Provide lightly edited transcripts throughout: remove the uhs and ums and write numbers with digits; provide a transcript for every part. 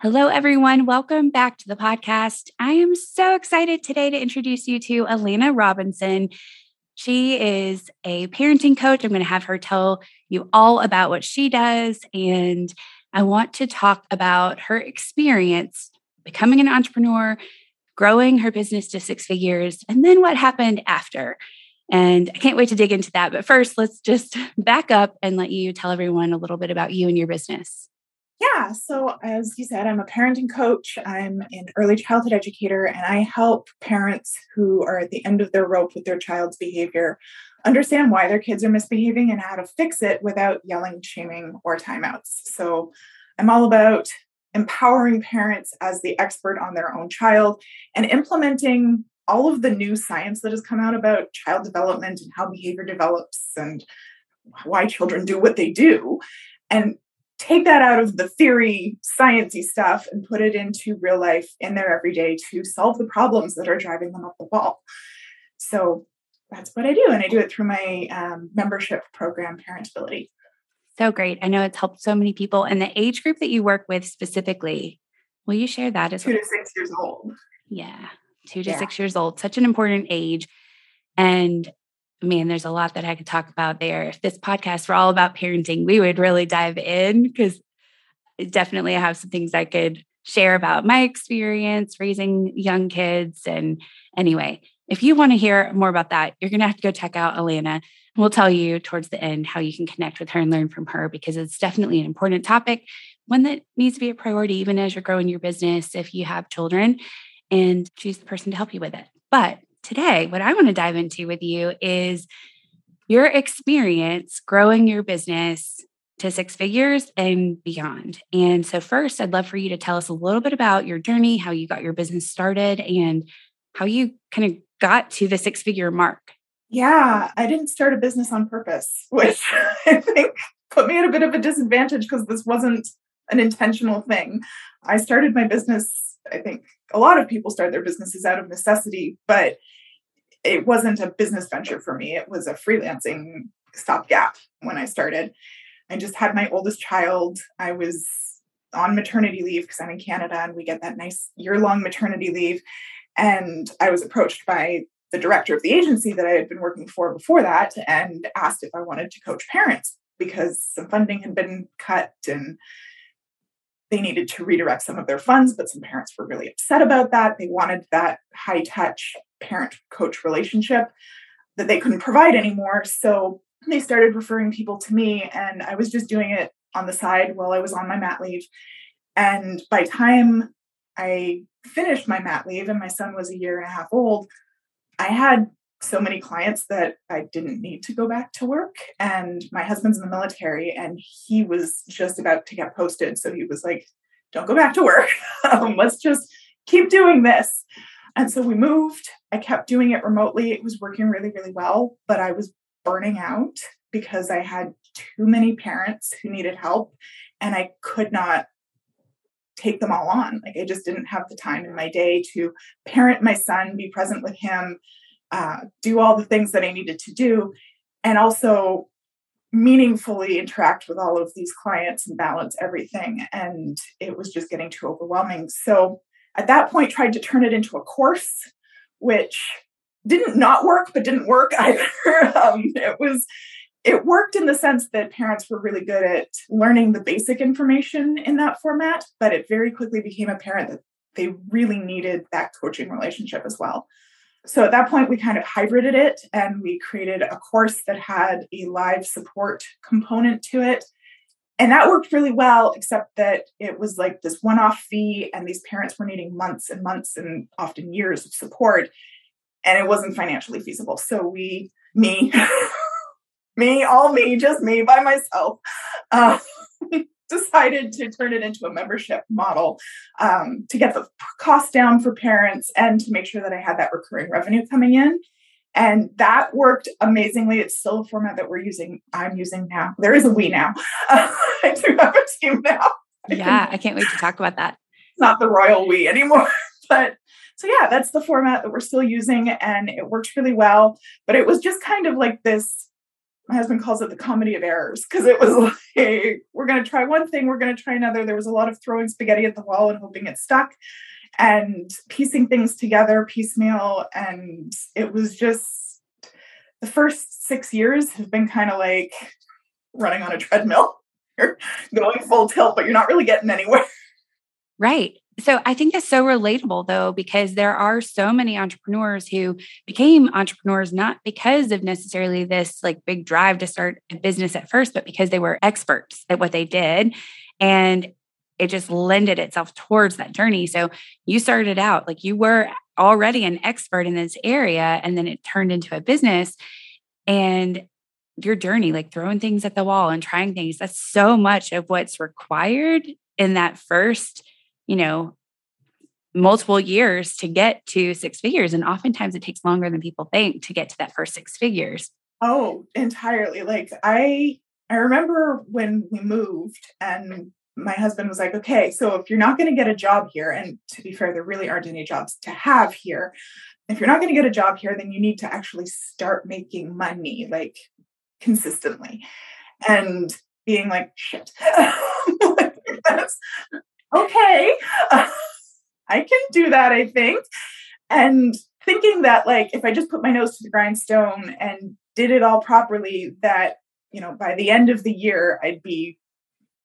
Hello, everyone. Welcome back to the podcast. I am so excited today to introduce you to Allana Robinson. She is a parenting coach. I'm going to have her tell you all about what she does. And I want to talk about her experience becoming an entrepreneur, growing her business to six figures, and then what happened after. And I can't wait to dig into that. But first, let's just back up and let you tell everyone a little bit about you and your business. Yeah. So as you said, I'm a parenting coach. I'm an early childhood educator, and I help parents who are at the end of their rope with their child's behavior understand why their kids are misbehaving and how to fix it without yelling, shaming, or timeouts. So I'm all about empowering parents as the expert on their own child and implementing all of the new science that has come out about child development and how behavior develops and why children do what they do. And take that out of the theory, sciencey stuff, and put it into real life in their everyday to solve the problems that are driving them up the wall. So that's what I do. And I do it through my membership program, Parentability. So great. I know it's helped so many people. And the age group that you work with specifically, will you share that as well? 2 to 6 years old. Yeah. 2 to 6 years old. Such an important age. And man, there's a lot that I could talk about there. If this podcast were all about parenting, we would really dive in, because definitely I have some things I could share about my experience raising young kids. And anyway, if you want to hear more about that, you're going to have to go check out Allana. And we'll tell you towards the end how you can connect with her and learn from her, because it's definitely an important topic, one that needs to be a priority, even as you're growing your business, if you have children, and she's the person to help you with it. But today, what I want to dive into with you is your experience growing your business to six figures and beyond. And so first, I'd love for you to tell us a little bit about your journey, how you got your business started, and how you kind of got to the six-figure mark. Yeah, I didn't start a business on purpose, which I think put me at a bit of a disadvantage because this wasn't an intentional thing. I started my business, I think a lot of people start their businesses out of necessity, but it wasn't a business venture for me. It was a freelancing stopgap when I started. I just had my oldest child. I was on maternity leave because I'm in Canada and we get that nice year-long maternity leave. And I was approached by the director of the agency that I had been working for before that and asked if I wanted to coach parents because some funding had been cut and they needed to redirect some of their funds, but some parents were really upset about that. They wanted that high-touch parent-coach relationship that they couldn't provide anymore. So they started referring people to me, and I was just doing it on the side while I was on my mat leave. And by the time I finished my mat leave and my son was a year and a half old, I had so many clients that I didn't need to go back to work. And my husband's in the military and he was just about to get posted. So he was like, don't go back to work. Let's just keep doing this. And so we moved. I kept doing it remotely. It was working really, really well, but I was burning out because I had too many parents who needed help and I could not take them all on. Like I just didn't have the time in my day to parent my son, be present with him, do all the things that I needed to do, and also meaningfully interact with all of these clients and balance everything. And it was just getting too overwhelming. So at that point, tried to turn it into a course, which didn't not work, but didn't work either. It worked in the sense that parents were really good at learning the basic information in that format, but it very quickly became apparent that they really needed that coaching relationship as well. So at that point, we kind of hybrided it and we created a course that had a live support component to it. And that worked really well, except that it was like this one-off fee and these parents were needing months and months and often years of support. And it wasn't financially feasible. So me by myself, decided to turn it into a membership model to get the cost down for parents and to make sure that I had that recurring revenue coming in. And that worked amazingly. It's still a format that we're using. I'm using now. There is a we now. I do have a team now. I can't wait to talk about that. It's not the royal we anymore. But that's the format that we're still using. And it worked really well. But it was just kind of like this, my husband calls it the comedy of errors, because it was like, we're going to try one thing, we're going to try another. There was a lot of throwing spaghetti at the wall and hoping it stuck, and piecing things together piecemeal. And it was just, the first 6 years have been kind of like running on a treadmill. You're going full tilt, but you're not really getting anywhere. Right. So I think that's so relatable, though, because there are so many entrepreneurs who became entrepreneurs, not because of necessarily this like big drive to start a business at first, but because they were experts at what they did. And it just lended itself towards that journey. So you started out like you were already an expert in this area, and then it turned into a business. And your journey, like throwing things at the wall and trying things, that's so much of what's required in that first, multiple years to get to six figures. And oftentimes it takes longer than people think to get to that first six figures. Oh, entirely. Like I remember when we moved and my husband was like, okay, so if you're not going to get a job here, and to be fair, there really aren't any jobs to have here. If you're not going to get a job here, then you need to actually start making money, like consistently. And being like, shit, that's okay, I can do that, I think. And thinking that like, if I just put my nose to the grindstone and did it all properly, that, by the end of the year, I'd be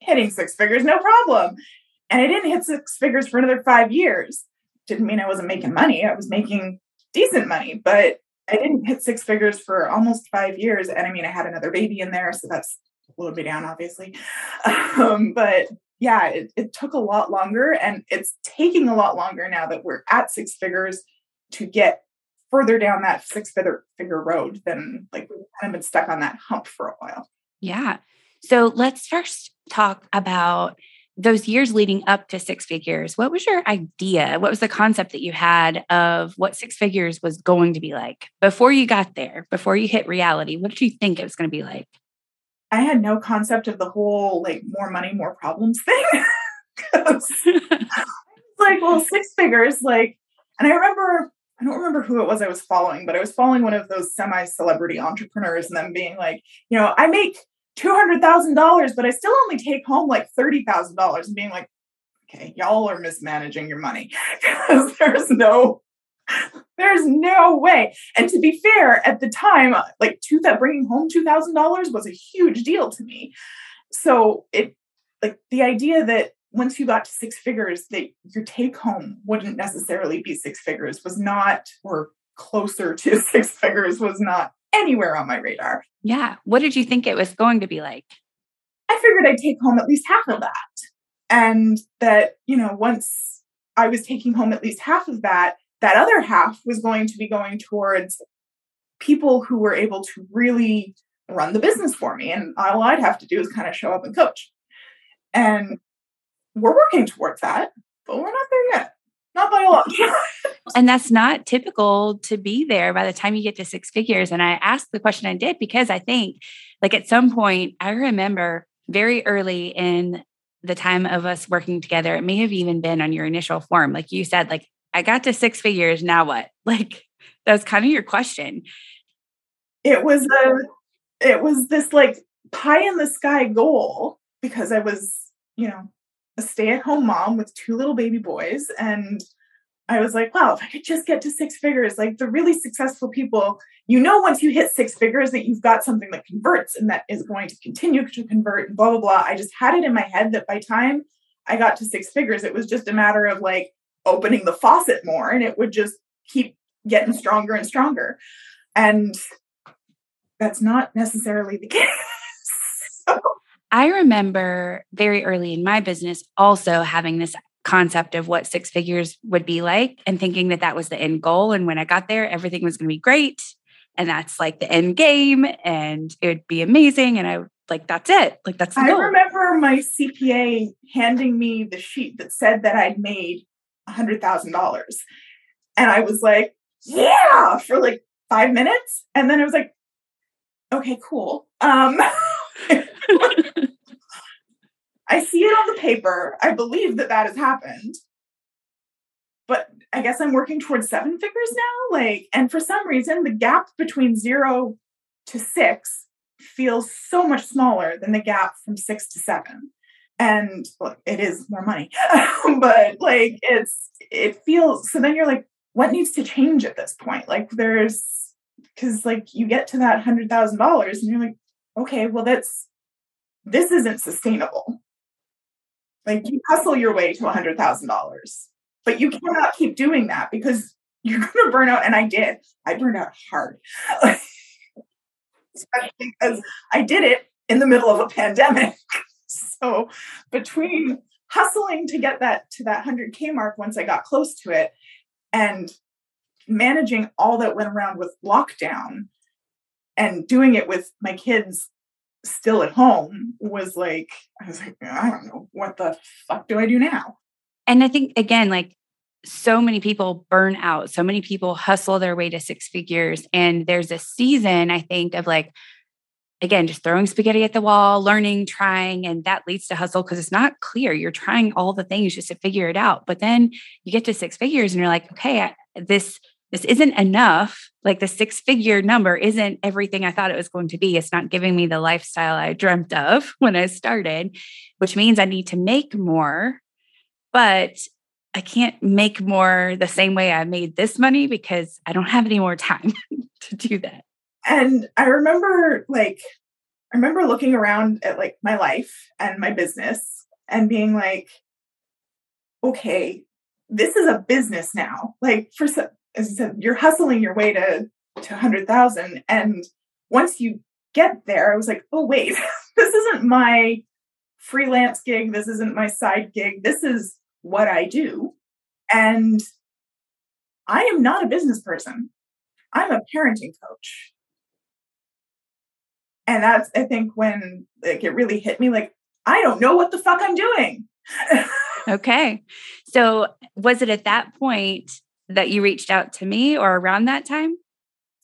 hitting six figures, no problem. And I didn't hit six figures for another 5 years. Didn't mean I wasn't making money. I was making decent money, but I didn't hit six figures for almost 5 years. And I had another baby in there, so that's slowed me down, obviously. But yeah, it took a lot longer, and it's taking a lot longer now that we're at six figures to get further down that six-figure road than like we've kind of been stuck on that hump for a while. Yeah. So let's first talk about those years leading up to six figures. What was your idea? What was the concept that you had of what six figures was going to be like before you got there, before you hit reality? What did you think it was going to be like? I had no concept of the whole, like, more money, more problems thing. Six figures, like, and I don't remember who it was I was following, but I was following one of those semi-celebrity entrepreneurs and them being like, I make $200,000, but I still only take home like $30,000, and being like, okay, y'all are mismanaging your money, because there's no way. And to be fair, at the time, like bringing home $2,000 was a huge deal to me. So it, like, the idea that once you got to six figures, that your take home wouldn't necessarily be six figures was not, or closer to six figures was not anywhere on my radar. Yeah. What did you think it was going to be like? I figured I'd take home at least half of that. And that, once I was taking home at least half of that, that other half was going to be going towards people who were able to really run the business for me. And all I'd have to do is kind of show up and coach. And we're working towards that, but we're not there yet. Not by a lot. And that's not typical to be there by the time you get to six figures. And I asked the question I did because I think, like, at some point, I remember very early in the time of us working together, it may have even been on your initial form. Like you said, like, I got to six figures, now what? Like, that was kind of your question. It was this like pie in the sky goal, because I was, a stay-at-home mom with two little baby boys. And I was like, wow, if I could just get to six figures, like the really successful people, once you hit six figures that you've got something that converts and that is going to continue to convert and blah, blah, blah. I just had it in my head that by time I got to six figures, it was just a matter of like opening the faucet more, and it would just keep getting stronger and stronger. And that's not necessarily the case. So. I remember very early in my business also having this concept of what six figures would be like and thinking that that was the end goal. And when I got there, everything was going to be great. And that's like the end game and it would be amazing. And I like, that's it. Like, that's the goal. I remember my CPA handing me the sheet that said that I'd made $100,000. And I was like, yeah, for like 5 minutes. And then I was like, okay, cool. I see it on the paper. I believe that that has happened, but I guess I'm working towards seven figures now. Like, and for some reason, the gap between 0 to 6 feels so much smaller than the gap from 6 to 7. And look, it is more money, but like it feels, so then you're like, what needs to change at this point? Like because like you get to that $100,000 and you're like, okay, well, this isn't sustainable. Like you hustle your way to $100,000, but you cannot keep doing that because you're going to burn out. And I did. I burned out hard. Especially because I did it in the middle of a pandemic. So between hustling to get that to that 100K mark once I got close to it and managing all that went around with lockdown and doing it with my kids still at home was like, I was like, I don't know, what the fuck do I do now? And I think, again, like so many people burn out. So many people hustle their way to six figures. And there's a season, I think, of like, again, just throwing spaghetti at the wall, learning, trying, and that leads to hustle because it's not clear. You're trying all the things just to figure it out. But then you get to six figures and you're like, okay, this isn't enough. Like the six-figure number isn't everything I thought it was going to be. It's not giving me the lifestyle I dreamt of when I started, which means I need to make more, but I can't make more the same way I made this money because I don't have any more time to do that. And I remember looking around at like my life and my business and being like, okay, this is a business now. Like for some, as I said, you're hustling your way to 100,000. And once you get there, I was like, oh, wait, this isn't my freelance gig. This isn't my side gig. This is what I do. And I am not a business person. I'm a parenting coach. And that's, I think, when like it really hit me, like, I don't know what the fuck I'm doing. Okay. So was it at that point that you reached out to me or around that time?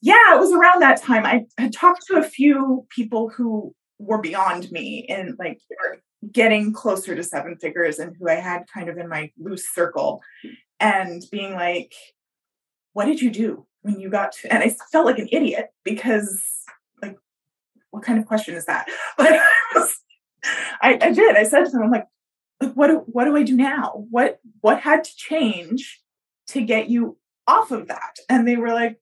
Yeah, it was around that time. I had talked to a few people who were beyond me and like getting closer to seven figures and who I had kind of in my loose circle and being like, what did you do when you got to, and I felt like an idiot because like, what kind of question is that? But I did. I said to them, I'm like, what do I do now? What had to change to get you off of that? And they were like,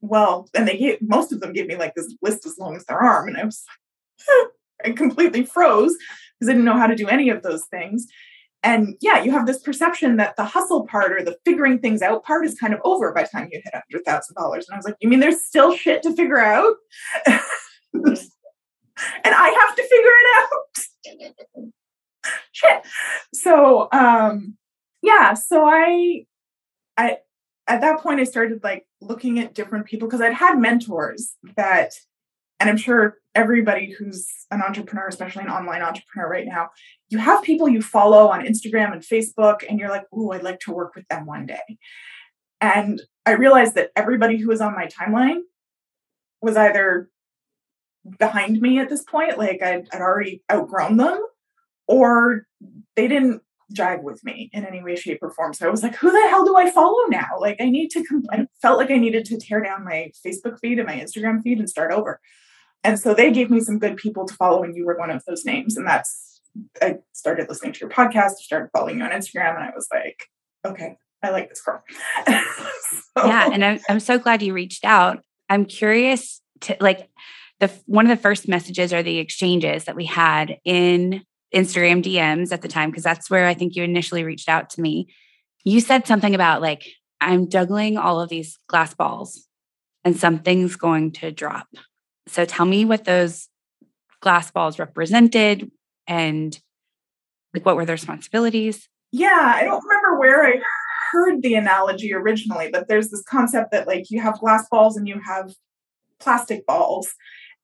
well, and most of them gave me like this list as long as their arm. And I was like, I completely froze because I didn't know how to do any of those things. And yeah, you have this perception that the hustle part or the figuring things out part is kind of over by the time you hit $100,000. And I was like, you mean there's still shit to figure out? And I have to figure it out. Shit. So, so I at that point, I started like looking at different people because I'd had mentors that, and I'm sure everybody who's an entrepreneur, especially an online entrepreneur right now, you have people you follow on Instagram and Facebook, and you're like, ooh, I'd like to work with them one day. And I realized that everybody who was on my timeline was either behind me at this point, like I'd already outgrown them, or they didn't jive with me in any way, shape, or form. So I was like, who the hell do I follow now? Like I felt like I needed to tear down my Facebook feed and my Instagram feed and start over. And so they gave me some good people to follow, and you were one of those names. And I started listening to your podcast, started following you on Instagram, and I was like, okay, I like this girl. So. Yeah. And I'm so glad you reached out. I'm curious to like one of the first messages or the exchanges that we had in Instagram DMs at the time, because that's where I think you initially reached out to me. You said something about like, I'm juggling all of these glass balls and something's going to drop. So tell me what those glass balls represented and like what were their responsibilities? Yeah, I don't remember where I heard the analogy originally, but there's this concept that like you have glass balls and you have plastic balls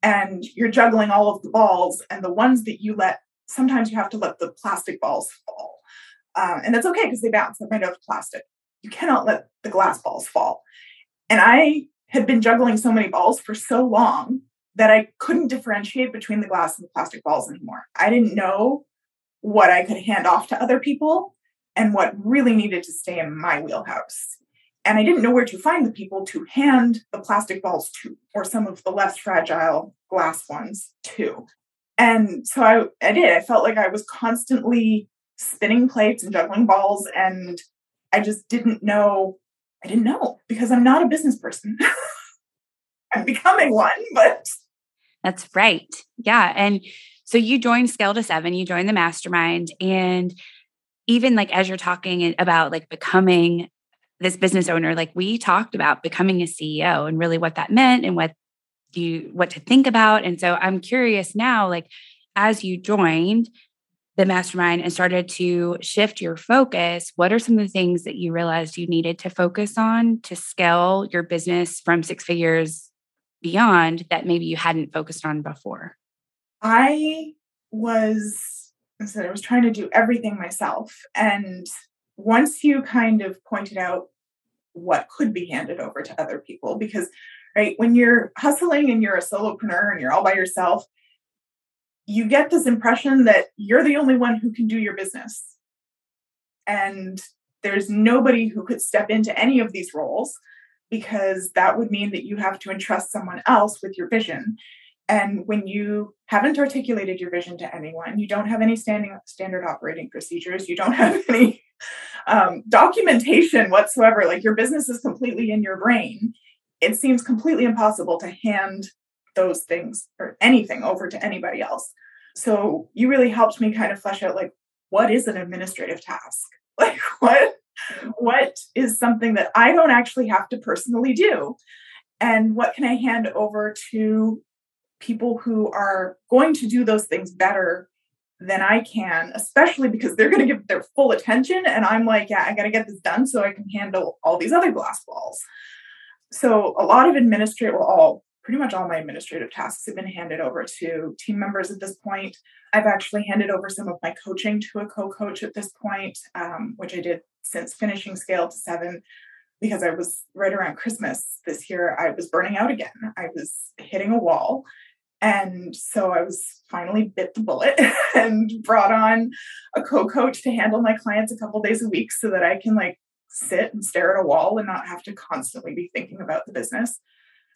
and you're juggling all of the balls, and the ones that you let, sometimes you have to let the plastic balls fall. And that's okay because they bounce, they're made of plastic. You cannot let the glass balls fall. And I had been juggling so many balls for so long that I couldn't differentiate between the glass and the plastic balls anymore. I didn't know what I could hand off to other people and what really needed to stay in my wheelhouse. And I didn't know where to find the people to hand the plastic balls to, or some of the less fragile glass ones to. And so I did. I felt like I was constantly spinning plates and juggling balls. And I just didn't know. I didn't know because I'm not a business person. I'm becoming one, but. That's right. Yeah. And so you joined Scale to Seven, you joined the mastermind. And even like, as you're talking about like becoming this business owner, like we talked about becoming a CEO and really what that meant and what to think about. And so I'm curious now, like as you joined the mastermind and started to shift your focus, what are some of the things that you realized you needed to focus on to scale your business from six figures beyond that maybe you hadn't focused on before? I was trying to do everything myself. And once you kind of pointed out what could be handed over to other people, because right, when you're hustling and you're a solopreneur and you're all by yourself, you get this impression that you're the only one who can do your business. And there's nobody who could step into any of these roles, because that would mean that you have to entrust someone else with your vision. And when you haven't articulated your vision to anyone, you don't have any standard operating procedures, you don't have any documentation whatsoever, like your business is completely in your brain, it seems completely impossible to hand those things or anything over to anybody else. So you really helped me kind of flesh out, like, what is an administrative task? Like what is something that I don't actually have to personally do? And what can I hand over to people who are going to do those things better than I can, especially because they're going to give their full attention. And I'm like, yeah, I got to get this done so I can handle all these other glass balls. So a lot of pretty much all my administrative tasks have been handed over to team members at this point. I've actually handed over some of my coaching to a co-coach at this point, which I did since finishing Scale to Seven, because I was right around Christmas this year. I was burning out again. I was hitting a wall. And so I was finally bit the bullet and brought on a co-coach to handle my clients a couple days a week so that I can like sit and stare at a wall and not have to constantly be thinking about the business.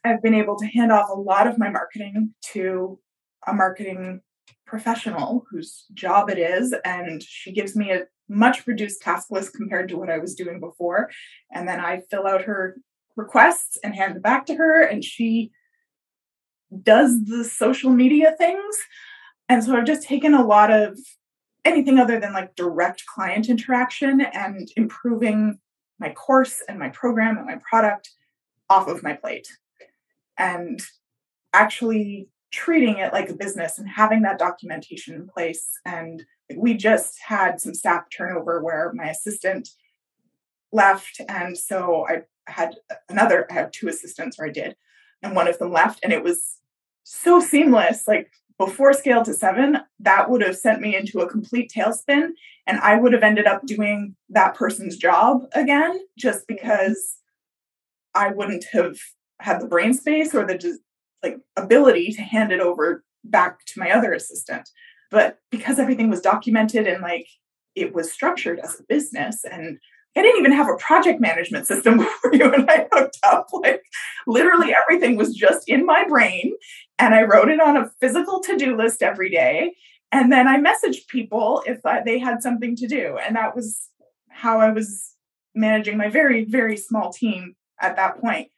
I've been able to hand off a lot of my marketing to a marketing professional whose job it is. And she gives me a much reduced task list compared to what I was doing before. And then I fill out her requests and hand it back to her. And she does the social media things. And so I've just taken a lot of anything other than like direct client interaction and improving my course and my program and my product off of my plate and actually treating it like a business and having that documentation in place. And we just had some staff turnover where my assistant left. And so I have two assistants, or I did, and one of them left. And it was so seamless. Like before Scale to Seven, that would have sent me into a complete tailspin. And I would have ended up doing that person's job again, just because I wouldn't have had the brain space or the like ability to hand it over back to my other assistant. But because everything was documented and like it was structured as a business, and I didn't even have a project management system before you and I hooked up. Like literally everything was just in my brain, and I wrote it on a physical to-do list every day. And then I messaged people if they had something to do. And that was how I was managing my very, very small team at that point.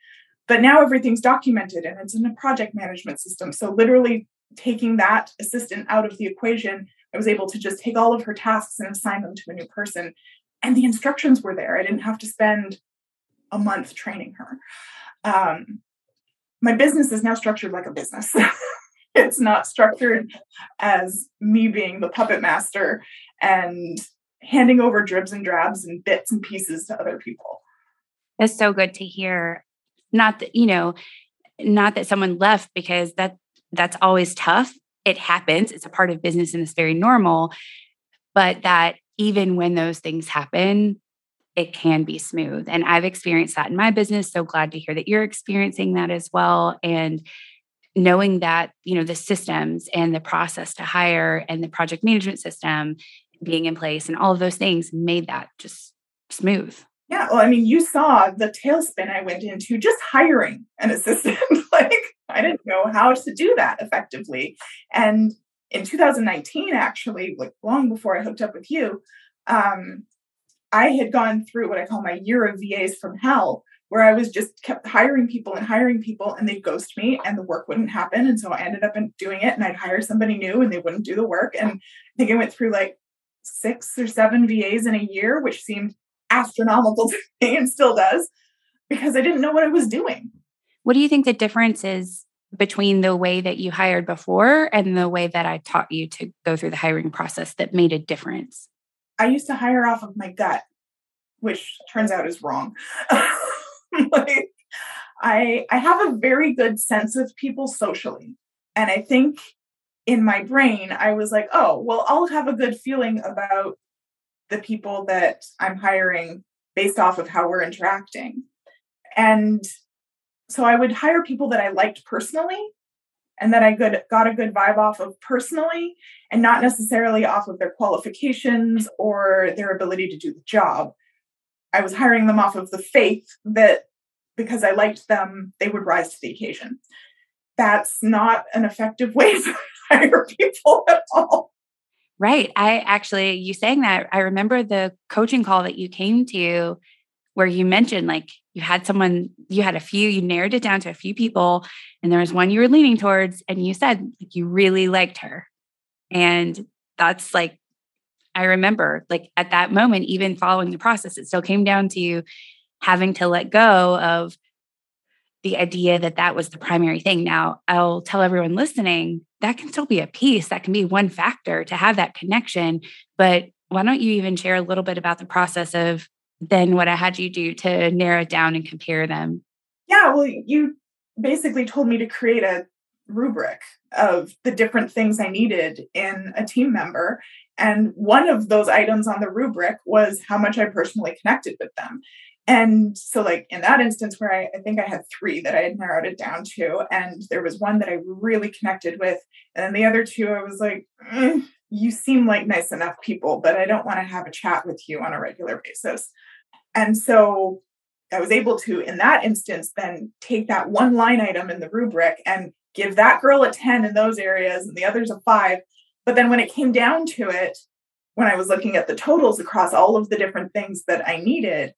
But now everything's documented and it's in a project management system. So literally taking that assistant out of the equation, I was able to just take all of her tasks and assign them to a new person. And the instructions were there. I didn't have to spend a month training her. My business is now structured like a business. It's not structured as me being the puppet master and handing over dribs and drabs and bits and pieces to other people. That's so good to hear. Not that, you know, not that someone left, because that's always tough. It happens. It's a part of business and it's very normal, but that even when those things happen, it can be smooth. And I've experienced that in my business. So glad to hear that you're experiencing that as well. And knowing that, you know, the systems and the process to hire and the project management system being in place and all of those things made that just smooth. Yeah. Well, I mean, you saw the tailspin I went into just hiring an assistant. Like, I didn't know how to do that effectively. And in 2019, actually, like long before I hooked up with you, I had gone through what I call my year of VAs from hell, where I was just kept hiring people and they'd ghost me and the work wouldn't happen. And so I ended up doing it and I'd hire somebody new and they wouldn't do the work. And I think I went through like 6 or 7 VAs in a year, which seemed astronomical to me and still does, because I didn't know what I was doing. What do you think the difference is between the way that you hired before and the way that I taught you to go through the hiring process that made a difference? I used to hire off of my gut, which turns out is wrong. Like, I have a very good sense of people socially. And I think in my brain, I was like, oh, well, I'll have a good feeling about the people that I'm hiring based off of how we're interacting. And so I would hire people that I liked personally and that I got a good vibe off of personally, and not necessarily off of their qualifications or their ability to do the job. I was hiring them off of the faith that because I liked them, they would rise to the occasion. That's not an effective way to hire people at all. Right. You saying that, I remember the coaching call that you came to where you mentioned like you narrowed it down to a few people, and there was one you were leaning towards and you said like you really liked her. And that's like, I remember like at that moment, even following the process, it still came down to having to let go of the idea that that was the primary thing. Now, I'll tell everyone listening, that can still be a piece. That can be one factor to have that connection. But why don't you even share a little bit about the process of then what I had you do to narrow it down and compare them? Yeah, well, you basically told me to create a rubric of the different things I needed in a team member. And one of those items on the rubric was how much I personally connected with them. And so like in that instance where I think I had 3 that I had narrowed it down to, and there was one that I really connected with. And then the other 2, I was like, you seem like nice enough people, but I don't want to have a chat with you on a regular basis. And so I was able to, in that instance, then take that one line item in the rubric and give that girl a 10 in those areas and the others a 5. But then when it came down to it, when I was looking at the totals across all of the different things that I needed,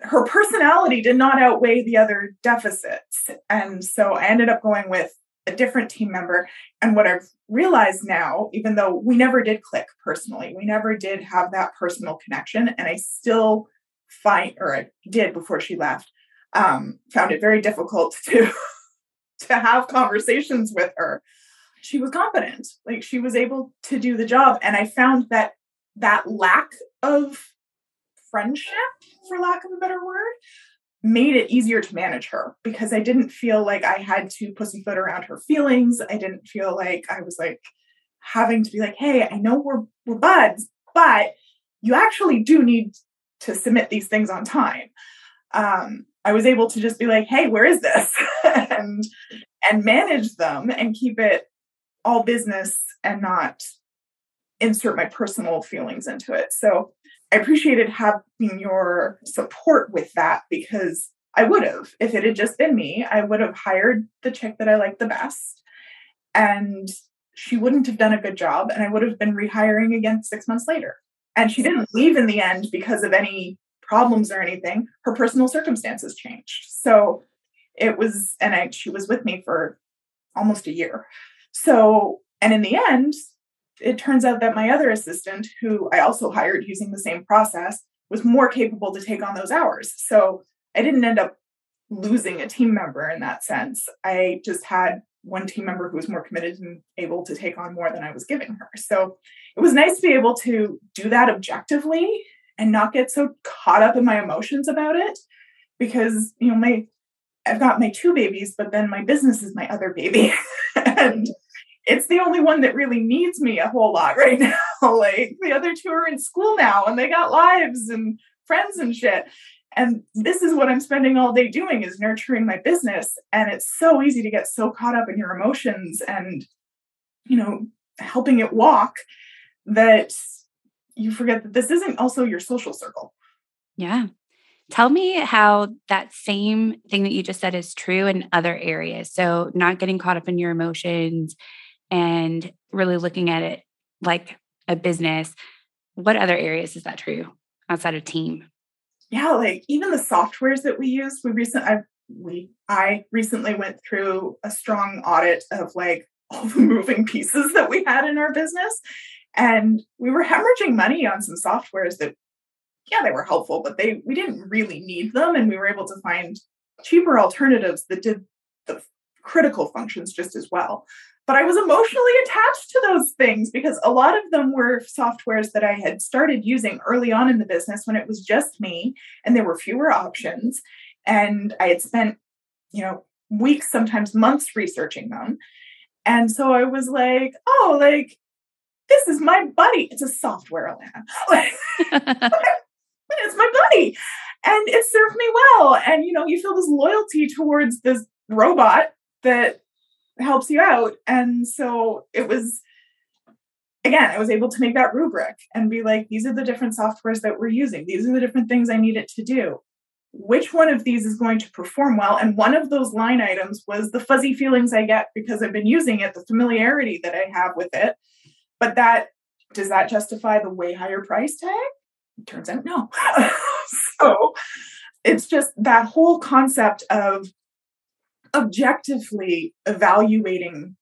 her personality did not outweigh the other deficits. And so I ended up going with a different team member. And what I've realized now, even though we never did click personally, we never did have that personal connection. And I still I did before she left, found it very difficult to, to have conversations with her. She was competent. Like, she was able to do the job. And I found that that lack of friendship, for lack of a better word, made it easier to manage her, because I didn't feel like I had to pussyfoot around her feelings. I didn't feel like I was like having to be like, hey, I know we're buds, but you actually do need to submit these things on time. I was able to just be like, hey, where is this? and manage them and keep it all business and not insert my personal feelings into it. So I appreciated having your support with that, because I would have, if it had just been me, I would have hired the chick that I liked the best and she wouldn't have done a good job. And I would have been rehiring again 6 months later. And she didn't leave in the end because of any problems or anything. Her personal circumstances changed. So it was, she was with me for almost a year. So, and in the end, it turns out that my other assistant, who I also hired using the same process, was more capable to take on those hours. So I didn't end up losing a team member in that sense. I just had one team member who was more committed and able to take on more than I was giving her. So it was nice to be able to do that objectively and not get so caught up in my emotions about it, because, you know, I've got my two babies, but then my business is my other baby. And it's the only one that really needs me a whole lot right now. Like, the other two are in school now and they got lives and friends and shit. And this is what I'm spending all day doing, is nurturing my business. And it's so easy to get so caught up in your emotions and, you know, helping it walk, that you forget that this isn't also your social circle. Yeah. Tell me how that same thing that you just said is true in other areas. So not getting caught up in your emotions and really looking at it like a business. What other areas is that true outside of team? Yeah, like even the softwares that we use. I recently went through a strong audit of like all the moving pieces that we had in our business, and we were hemorrhaging money on some softwares that, yeah, they were helpful, but we didn't really need them. And we were able to find cheaper alternatives that did the critical functions just as well. But I was emotionally attached to those things because a lot of them were softwares that I had started using early on in the business when it was just me and there were fewer options. And I had spent, you know, weeks, sometimes months researching them. And so I was like, oh, like, this is my buddy. It's a software, Allana. It's my buddy. And it served me well. And, you know, you feel this loyalty towards this robot that helps you out. And so it was, again, I was able to make that rubric and be like, these are the different softwares that we're using. These are the different things I need it to do. Which one of these is going to perform well? And one of those line items was the fuzzy feelings I get because I've been using it, the familiarity that I have with it. But does that justify the way higher price tag? It turns out no. So it's just that whole concept of objectively evaluating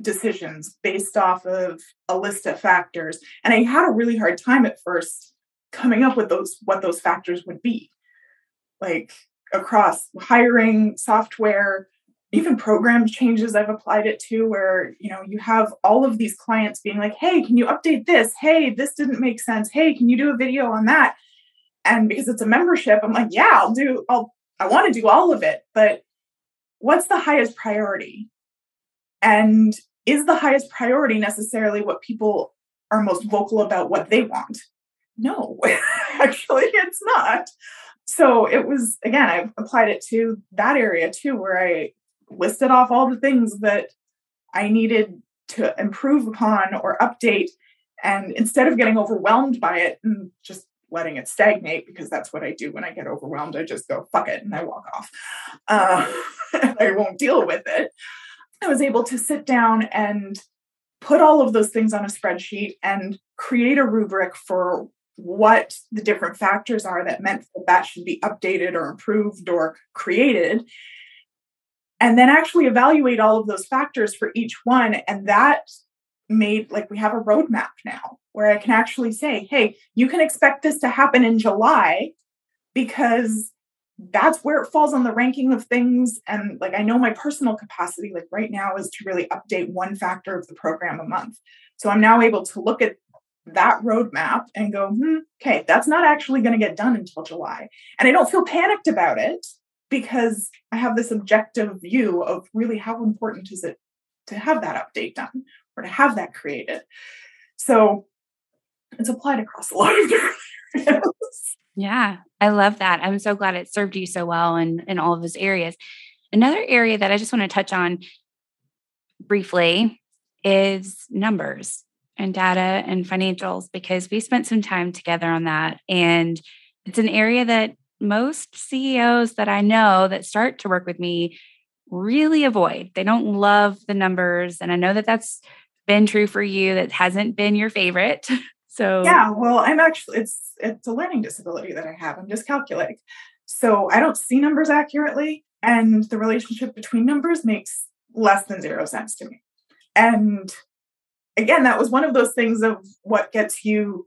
decisions based off of a list of factors. And I had a really hard time at first coming up with what those factors would be, like across hiring, software, even program changes I've applied it to, where, you know, you have all of these clients being like, hey, can you update this? Hey, this didn't make sense. Hey, can you do a video on that? And because it's a membership, I'm like, yeah, I want to do all of it, but what's the highest priority? And is the highest priority necessarily what people are most vocal about what they want? No, actually it's not. So it was, again, I've applied it to that area too, where I listed off all the things that I needed to improve upon or update. And instead of getting overwhelmed by it and just letting it stagnate, because that's what I do when I get overwhelmed, I just go, fuck it, and I walk off. And I won't deal with it. I was able to sit down and put all of those things on a spreadsheet and create a rubric for what the different factors are that meant that should be updated or improved or created. And then actually evaluate all of those factors for each one. And that made, like, we have a roadmap now where I can actually say, hey, you can expect this to happen in July because that's where it falls on the ranking of things. And like, I know my personal capacity, like right now, is to really update one factor of the program a month. So I'm now able to look at that roadmap and go, okay, that's not actually going to get done until July. And I don't feel panicked about it, because I have this objective view of really how important is it to have that update done or to have that created. So it's applied across a lot of different areas. Yeah, I love that. I'm so glad it served you so well in all of those areas. Another area that I just want to touch on briefly is numbers and data and financials, because we spent some time together on that. And it's an area that most CEOs that I know that start to work with me really avoid. They don't love the numbers. And I know that that's been true for you. That hasn't been your favorite. So yeah, well, I'm actually, it's a learning disability that I have. I'm dyscalculic. So I don't see numbers accurately. And the relationship between numbers makes less than 0 sense to me. And again, that was one of those things of what gets you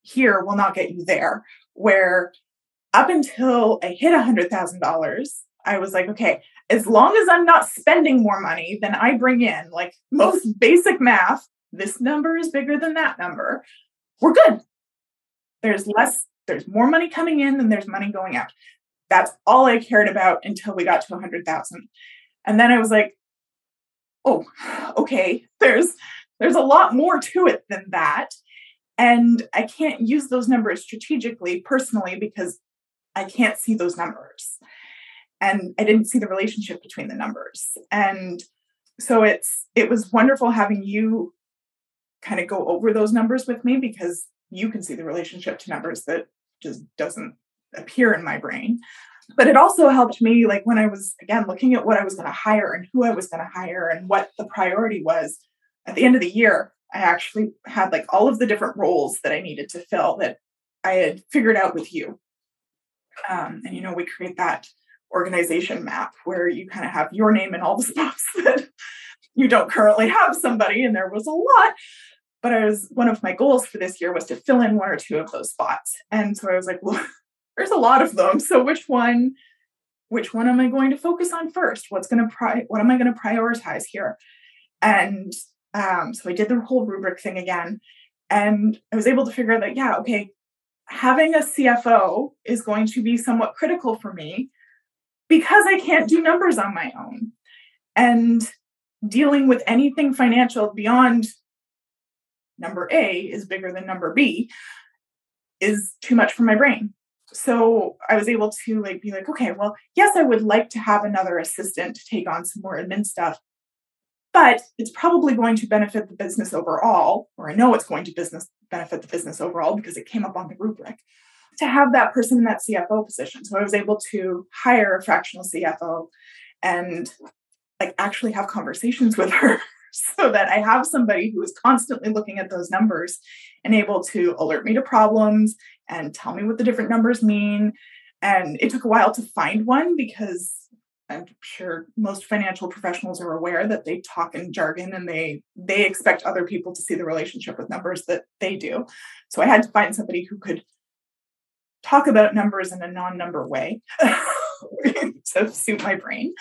here will not get you there, where up until I hit $100,000, I was like, okay, as long as I'm not spending more money than I bring in, like most basic math, this number is bigger than that number. We're good. There's more money coming in than there's money going out. That's all I cared about until we got to 100,000. And then I was like, oh, okay, there's a lot more to it than that. And I can't use those numbers strategically, personally, because I can't see those numbers. And I didn't see the relationship between the numbers. And so it was wonderful having you kind of go over those numbers with me, because you can see the relationship to numbers that just doesn't appear in my brain. But it also helped me, like when I was, again, looking at what I was going to hire and who I was going to hire and what the priority was. At the end of the year, I actually had like all of the different roles that I needed to fill that I had figured out with you. And, you know, we create that organization map where you kind of have your name in all the spots that you don't currently have somebody. And there was a lot. But one of my goals for this year was to fill in one or two of those spots. And so I was like, well, there's a lot of them. So which one am I going to focus on first? What am I going to prioritize here? And so I did the whole rubric thing again, and I was able to figure out that, yeah, okay, having a CFO is going to be somewhat critical for me because I can't do numbers on my own, and dealing with anything financial beyond number A is bigger than number B is too much for my brain. So I was able to like be like, okay, well, yes, I would like to have another assistant to take on some more admin stuff, but it's probably going to benefit the business overall, or I know it's going to benefit the business overall because it came up on the rubric to have that person in that CFO position. So I was able to hire a fractional CFO and like actually have conversations with her so that I have somebody who is constantly looking at those numbers and able to alert me to problems and tell me what the different numbers mean. And it took a while to find one because I'm sure most financial professionals are aware that they talk in jargon and they expect other people to see the relationship with numbers that they do. So I had to find somebody who could talk about numbers in a non-number way to suit my brain,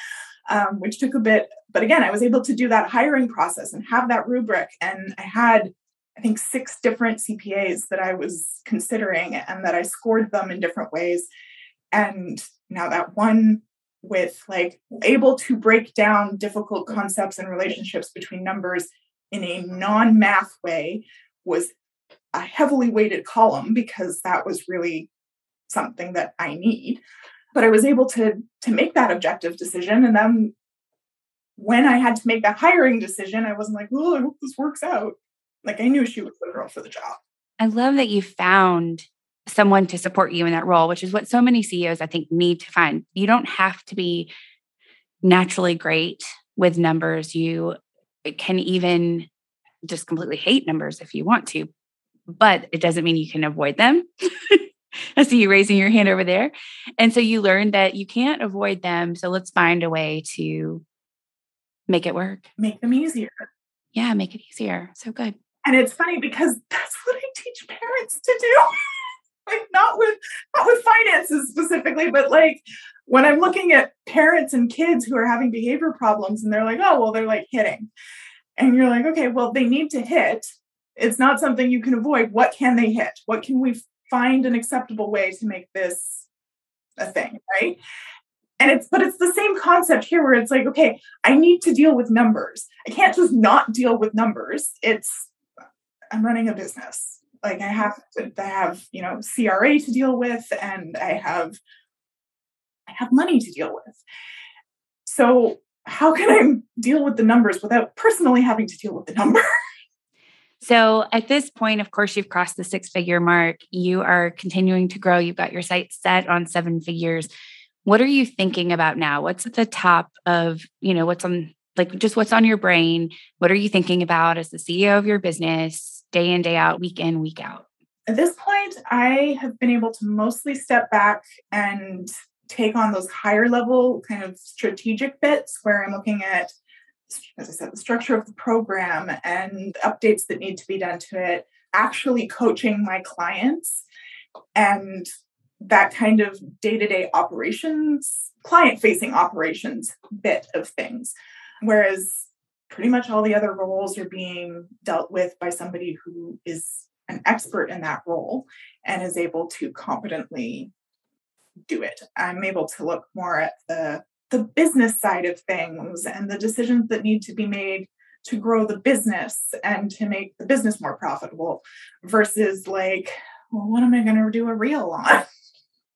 which took a bit. But again, I was able to do that hiring process and have that rubric. And I had, I think, 6 different CPAs that I was considering and that I scored them in different ways. And now that one with like able to break down difficult concepts and relationships between numbers in a non-math way was a heavily weighted column because that was really something that I need. But I was able to make that objective decision. And then when I had to make that hiring decision, I wasn't like, oh, I hope this works out. Like I knew she was the girl for the job. I love that you found someone to support you in that role, which is what so many CEOs, I think, need to find. You don't have to be naturally great with numbers. You can even just completely hate numbers if you want to, but it doesn't mean you can avoid them. I see you raising your hand over there. And so you learned that you can't avoid them. So let's find a way to make it work. Make them easier. Yeah, make it easier. So good. And it's funny because that's what I teach parents to do. Like not with finances specifically, but like when I'm looking at parents and kids who are having behavior problems and they're like, oh, well, they're like hitting. And you're like, okay, well, they need to hit. It's not something you can avoid. What can they hit? What can we find an acceptable way to make this a thing, right? And it's the same concept here where it's like, okay, I need to deal with numbers. I can't just not deal with numbers. I'm running a business. Like I have to have, you know, CRA to deal with, and I have money to deal with. So how can I deal with the numbers without personally having to deal with the number? So at this point, of course, you've crossed the 6-figure mark. You are continuing to grow. You've got your sights set on 7 figures. What are you thinking about now? What's at the top of, you know, what's on your brain? What are you thinking about as the CEO of your business? Day in, day out, week in, week out? At this point, I have been able to mostly step back and take on those higher level kind of strategic bits where I'm looking at, as I said, the structure of the program and updates that need to be done to it, actually coaching my clients and that kind of day-to-day operations, client-facing operations bit of things. Whereas pretty much all the other roles are being dealt with by somebody who is an expert in that role and is able to competently do it. I'm able to look more at the business side of things and the decisions that need to be made to grow the business and to make the business more profitable versus like, well, what am I going to do a reel on?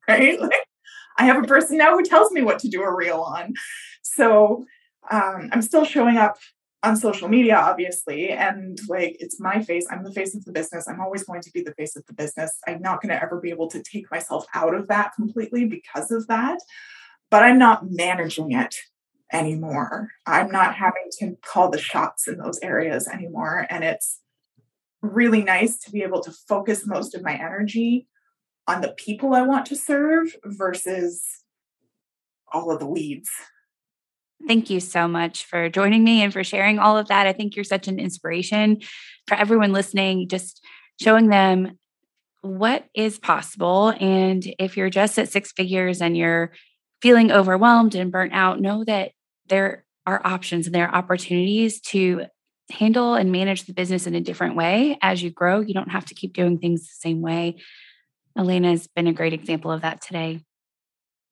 Right? Like, I have a person now who tells me what to do a reel on. So I'm still showing up on social media, obviously. And like, it's my face. I'm the face of the business. I'm always going to be the face of the business. I'm not going to ever be able to take myself out of that completely because of that. But I'm not managing it anymore. I'm not having to call the shots in those areas anymore. And it's really nice to be able to focus most of my energy on the people I want to serve versus all of the weeds. Thank you so much for joining me and for sharing all of that. I think you're such an inspiration for everyone listening, just showing them what is possible. And if you're just at six figures and you're feeling overwhelmed and burnt out, know that there are options and there are opportunities to handle and manage the business in a different way as you grow. You don't have to keep doing things the same way. Allana has been a great example of that today.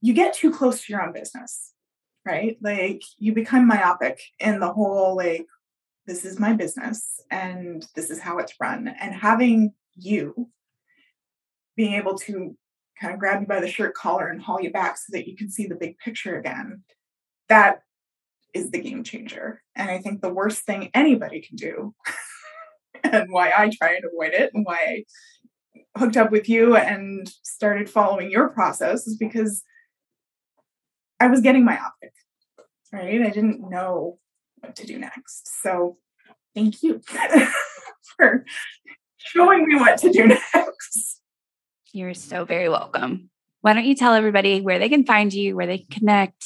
You get too close to your own business, right? Like you become myopic in the whole, like, this is my business and this is how it's run. And having you being able to kind of grab you by the shirt collar and haul you back so that you can see the big picture again, that is the game changer. And I think the worst thing anybody can do and why I try and avoid it and why I hooked up with you and started following your process is because I was getting myopic, right? I didn't know what to do next. So thank you for showing me what to do next. You're so very welcome. Why don't you tell everybody where they can find you, where they can connect,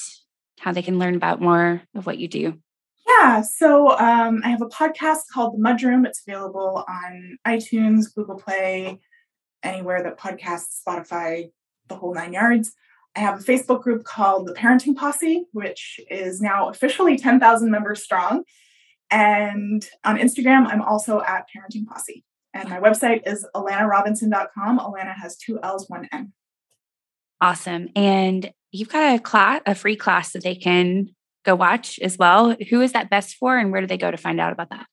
how they can learn about more of what you do? Yeah. So I have a podcast called The Mud Room. It's available on iTunes, Google Play, anywhere that podcasts, Spotify, the whole nine yards. I have a Facebook group called The Parenting Posse, which is now officially 10,000 members strong. And on Instagram, I'm also at Parenting Posse. And my website is allanarobinson.com. Allana has two L's, one N. Awesome. And you've got a free class that they can go watch as well. Who is that best for and where do they go to find out about that?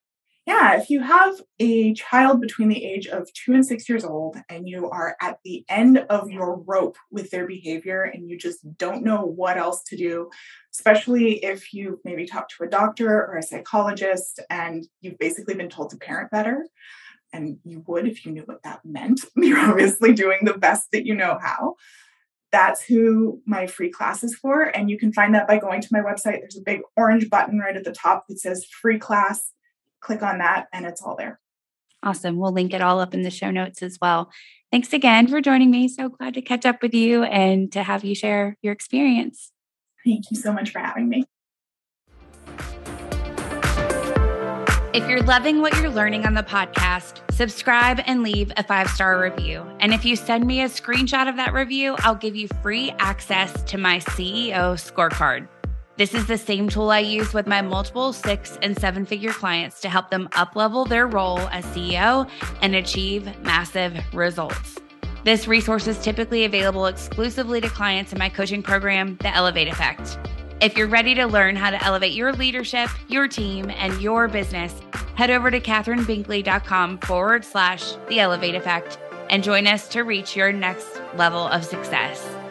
Yeah, if you have a child between the age of 2 and 6 years old and you are at the end of your rope with their behavior and you just don't know what else to do, especially if you maybe talk to a doctor or a psychologist and you've basically been told to parent better, and you would if you knew what that meant, you're obviously doing the best that you know how. That's who my free class is for. And you can find that by going to my website. There's a big orange button right at the top that says free class. Click on that and it's all there. Awesome. We'll link it all up in the show notes as well. Thanks again for joining me. So glad to catch up with you and to have you share your experience. Thank you so much for having me. If you're loving what you're learning on the podcast, subscribe and leave a 5-star review. And if you send me a screenshot of that review, I'll give you free access to my CEO Scorecard. This is the same tool I use with my multiple 6- and 7-figure clients to help them up-level their role as CEO and achieve massive results. This resource is typically available exclusively to clients in my coaching program, The Elevate Effect. If you're ready to learn how to elevate your leadership, your team, and your business, head over to kathrynbinkley.com/The Elevate Effect and join us to reach your next level of success.